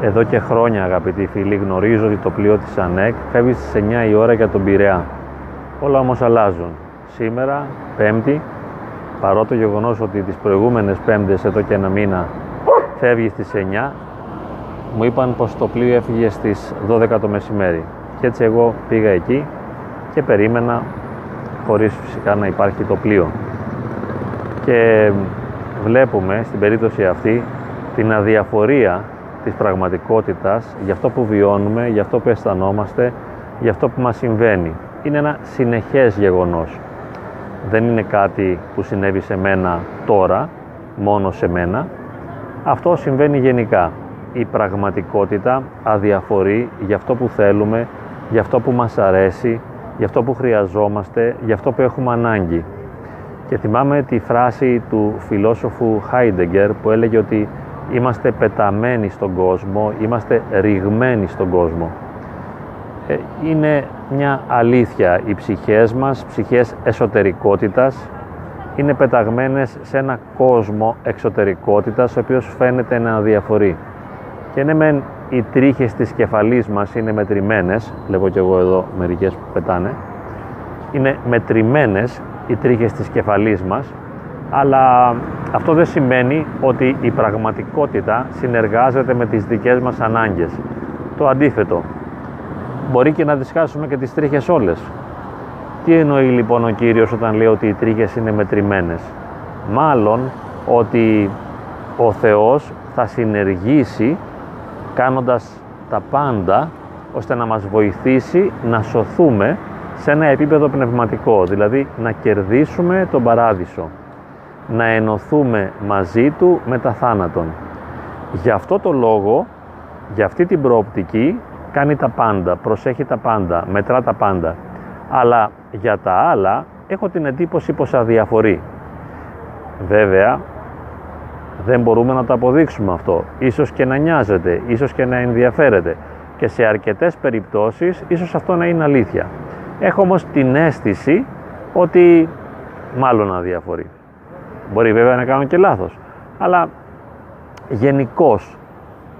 Εδώ και χρόνια, αγαπητοί φίλοι, γνωρίζω ότι το πλοίο της ΑΝΕΚ φεύγει στις 9 η ώρα για τον Πειραιά. Όλα όμως αλλάζουν. Σήμερα, Πέμπτη, παρά το γεγονός ότι τις προηγούμενες Πέμπτες εδώ και ένα μήνα φεύγει στις 9, μου είπαν πως το πλοίο έφυγε στις 12 το μεσημέρι. Και έτσι εγώ πήγα εκεί και περίμενα, χωρίς φυσικά να υπάρχει το πλοίο. Και βλέπουμε στην περίπτωση αυτή την αδιαφορία της πραγματικότητας, για αυτό που βιώνουμε, για αυτό που αισθανόμαστε, για αυτό που μας συμβαίνει. Είναι ένα συνεχές γεγονός. Δεν είναι κάτι που συνέβη σε μένα τώρα, μόνο σε μένα. Αυτό συμβαίνει γενικά. Η πραγματικότητα αδιαφορεί για αυτό που θέλουμε, για αυτό που μας αρέσει, για αυτό που χρειαζόμαστε, για αυτό που έχουμε ανάγκη. Και θυμάμαι τη φράση του φιλόσοφου Χάιντεγκερ που έλεγε ότι είμαστε πεταμένοι στον κόσμο, είμαστε ρηγμένοι στον κόσμο. Είναι μια αλήθεια. Οι ψυχές μας, ψυχές εσωτερικότητας, είναι πεταγμένες σε ένα κόσμο εξωτερικότητας, ο οποίος φαίνεται να αδιαφορεί. Και ναι μεν οι τρίχες της κεφαλής μας είναι μετρημένες, βλέπω και εγώ εδώ μερικές που πετάνε, είναι μετρημένες οι τρίχες της κεφαλής μας, αλλά αυτό δεν σημαίνει ότι η πραγματικότητα συνεργάζεται με τις δικές μας ανάγκες. Το αντίθετο, μπορεί και να δισκάσουμε και τις τρίχες όλες. Τι εννοεί λοιπόν ο Κύριος όταν λέει ότι οι τρίχες είναι μετρημένες? Μάλλον ότι ο Θεός θα συνεργήσει κάνοντας τα πάντα ώστε να μας βοηθήσει να σωθούμε σε ένα επίπεδο πνευματικό, δηλαδή να κερδίσουμε τον Παράδεισο, να ενωθούμε μαζί Του μετά θάνατον. Γι' αυτό το λόγο, για αυτή την προοπτική, κάνει τα πάντα, προσέχει τα πάντα, μετρά τα πάντα. Αλλά για τα άλλα έχω την εντύπωση πως αδιαφορεί. Βέβαια, δεν μπορούμε να το αποδείξουμε αυτό. Ίσως και να νοιάζεται, ίσως και να ενδιαφέρεται. Και σε αρκετές περιπτώσεις ίσως αυτό να είναι αλήθεια. Έχω όμως την αίσθηση ότι μάλλον αδιαφορεί. Μπορεί βέβαια να κάνω και λάθος. Αλλά γενικώς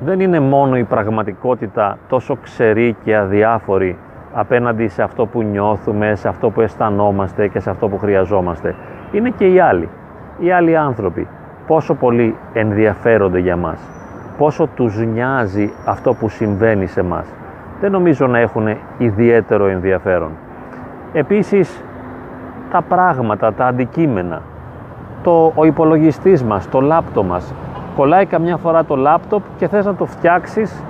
δεν είναι μόνο η πραγματικότητα τόσο ξερή και αδιάφορη απέναντι σε αυτό που νιώθουμε, σε αυτό που αισθανόμαστε και σε αυτό που χρειαζόμαστε. Είναι και οι άλλοι άνθρωποι. Πόσο πολύ ενδιαφέρονται για μας, πόσο τους νοιάζει αυτό που συμβαίνει σε μας. Δεν νομίζω να έχουν ιδιαίτερο ενδιαφέρον. Επίσης, τα πράγματα, τα αντικείμενα, ο υπολογιστής μας, το λάπτοπ μας. Κολλάει καμιά φορά το λάπτοπ και θες να το φτιάξεις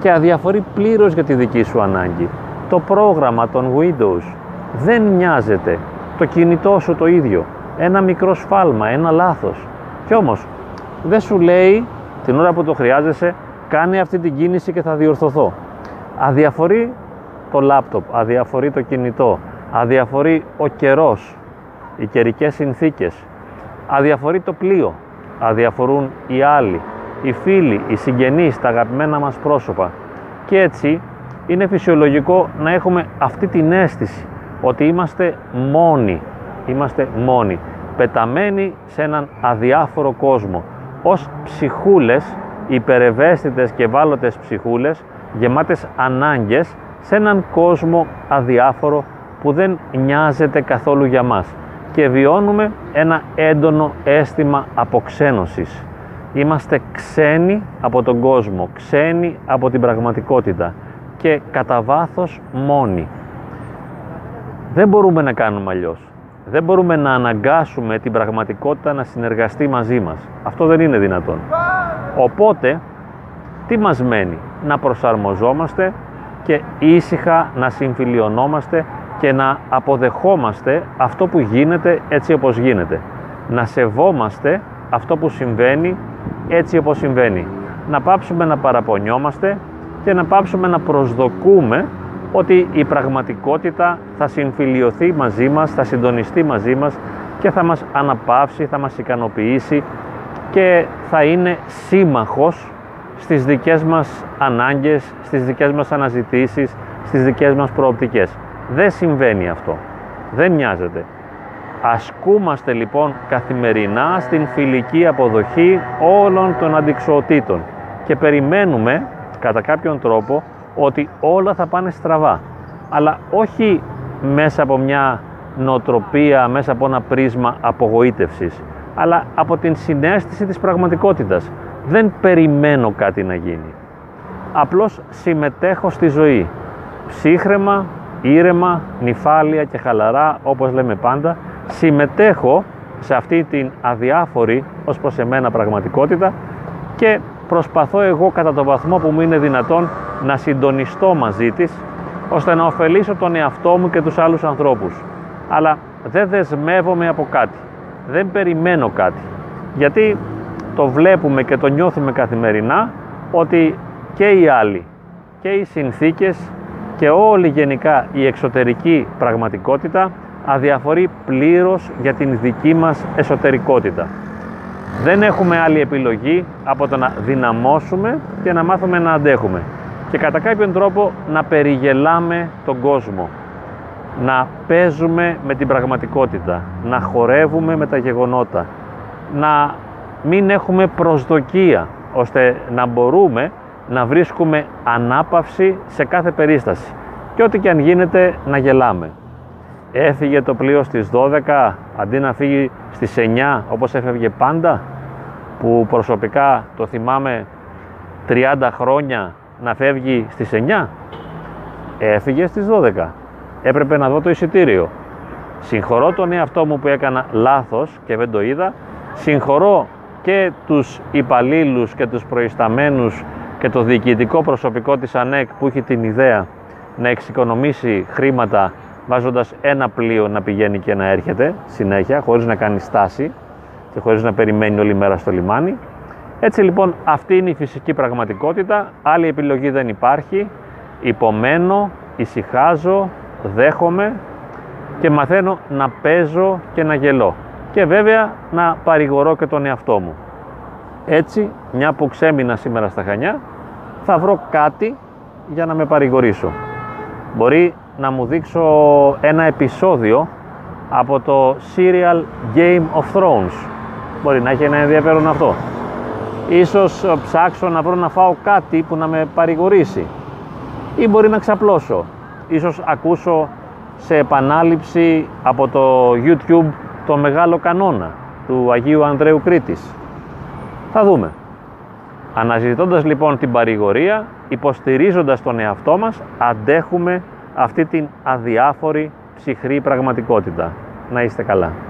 και αδιαφορεί πλήρως για τη δική σου ανάγκη. Το πρόγραμμα των Windows δεν νοιάζεται. Το κινητό σου το ίδιο. Ένα μικρό σφάλμα, ένα λάθος. Κι όμως δεν σου λέει την ώρα που το χρειάζεσαι, κάνε αυτή την κίνηση και θα διορθωθώ. Αδιαφορεί το λάπτοπ, αδιαφορεί το κινητό, αδιαφορεί ο καιρός, οι καιρικές συνθήκες, αδιαφορεί το πλοίο, αδιαφορούν οι άλλοι, οι φίλοι, οι συγγενείς, τα αγαπημένα μας πρόσωπα. Και έτσι είναι φυσιολογικό να έχουμε αυτή την αίσθηση ότι είμαστε μόνοι, πεταμένοι σε έναν αδιάφορο κόσμο, ως ψυχούλες, υπερευαίσθητες και ευάλωτες ψυχούλες, γεμάτες ανάγκες, σε έναν κόσμο αδιάφορο που δεν νοιάζεται καθόλου για μας. Και βιώνουμε ένα έντονο αίσθημα αποξένωσης. Είμαστε ξένοι από τον κόσμο, ξένοι από την πραγματικότητα και κατά βάθος μόνοι. Δεν μπορούμε να κάνουμε αλλιώς. Δεν μπορούμε να αναγκάσουμε την πραγματικότητα να συνεργαστεί μαζί μας. Αυτό δεν είναι δυνατόν. Οπότε, τι μας μένει? Να προσαρμοζόμαστε και ήσυχα να συμφιλιωνόμαστε και να αποδεχόμαστε αυτό που γίνεται έτσι όπως γίνεται. Να σεβόμαστε αυτό που συμβαίνει έτσι όπως συμβαίνει. Να πάψουμε να παραπονιόμαστε και να πάψουμε να προσδοκούμε ότι η πραγματικότητα θα συμφιλιωθεί μαζί μας, θα συντονιστεί μαζί μας και θα μας αναπαύσει, θα μας ικανοποιήσει και θα είναι σύμμαχος στις δικές μας ανάγκες, στις δικές μας αναζητήσεις, στις δικές μας προοπτικές. Δεν συμβαίνει αυτό, δεν νοιάζεται. Ασκούμαστε λοιπόν καθημερινά στην φιλική αποδοχή όλων των αντικσοοτήτων και περιμένουμε κατά κάποιον τρόπο ότι όλα θα πάνε στραβά, αλλά όχι μέσα από μια νοοτροπία, μέσα από ένα πρίσμα απογοήτευσης, αλλά από την συνέστηση της πραγματικότητας. Δεν περιμένω κάτι να γίνει. Απλώς συμμετέχω στη ζωή. Ψύχρεμα, ήρεμα, νηφάλια και χαλαρά, όπως λέμε πάντα, συμμετέχω σε αυτή την αδιάφορη ως προς εμένα πραγματικότητα και προσπαθώ εγώ κατά τον βαθμό που μου είναι δυνατόν να συντονιστώ μαζί της, ώστε να ωφελήσω τον εαυτό μου και τους άλλους ανθρώπους. Αλλά δεν δεσμεύομαι από κάτι, δεν περιμένω κάτι, γιατί το βλέπουμε και το νιώθουμε καθημερινά ότι και οι άλλοι και οι συνθήκες και όλη γενικά η εξωτερική πραγματικότητα αδιαφορεί πλήρως για την δική μας εσωτερικότητα. Δεν έχουμε άλλη επιλογή από το να δυναμώσουμε και να μάθουμε να αντέχουμε και κατά κάποιον τρόπο να περιγελάμε τον κόσμο, να παίζουμε με την πραγματικότητα, να χορεύουμε με τα γεγονότα, να μην έχουμε προσδοκία ώστε να μπορούμε να βρίσκουμε ανάπαυση σε κάθε περίσταση και ό,τι και αν γίνεται να γελάμε. Έφυγε το πλοίο στις 12 αντί να φύγει στις 9 όπως έφευγε πάντα, που προσωπικά το θυμάμαι 30 χρόνια να φεύγει στις 9. Έφυγε στις 12. Έπρεπε να δω το εισιτήριο. Συγχωρώ τον εαυτό μου που έκανα λάθος και δεν το είδα. Συγχωρώ και τους υπαλλήλους και τους προϊσταμένους και το διοικητικό προσωπικό της ΑΝΕΚ που έχει την ιδέα να εξοικονομήσει χρήματα βάζοντας ένα πλοίο να πηγαίνει και να έρχεται συνέχεια, χωρίς να κάνει στάση και χωρίς να περιμένει όλη μέρα στο λιμάνι. Έτσι λοιπόν αυτή είναι η φυσική πραγματικότητα, άλλη επιλογή δεν υπάρχει. Υπομένω, ησυχάζω, δέχομαι και μαθαίνω να παίζω και να γελώ. Και βέβαια να παρηγορώ και τον εαυτό μου. Έτσι, μια που ξέμεινα σήμερα στα Χανιά, θα βρω κάτι για να με παρηγορήσω. Μπορεί να μου δείξω ένα επεισόδιο από το serial Game of Thrones. Μπορεί να έχει ένα ενδιαφέρον αυτό. Ίσως ψάξω να βρω να φάω κάτι που να με παρηγορήσει. Ή μπορεί να ξαπλώσω. Ίσως ακούσω σε επανάληψη από το YouTube το Μεγάλο Κανόνα του Αγίου Ανδρέου Κρήτης. Θα δούμε. Αναζητώντας λοιπόν την παρηγορία, υποστηρίζοντας τον εαυτό μας, αντέχουμε αυτή την αδιάφορη ψυχρή πραγματικότητα. Να είστε καλά.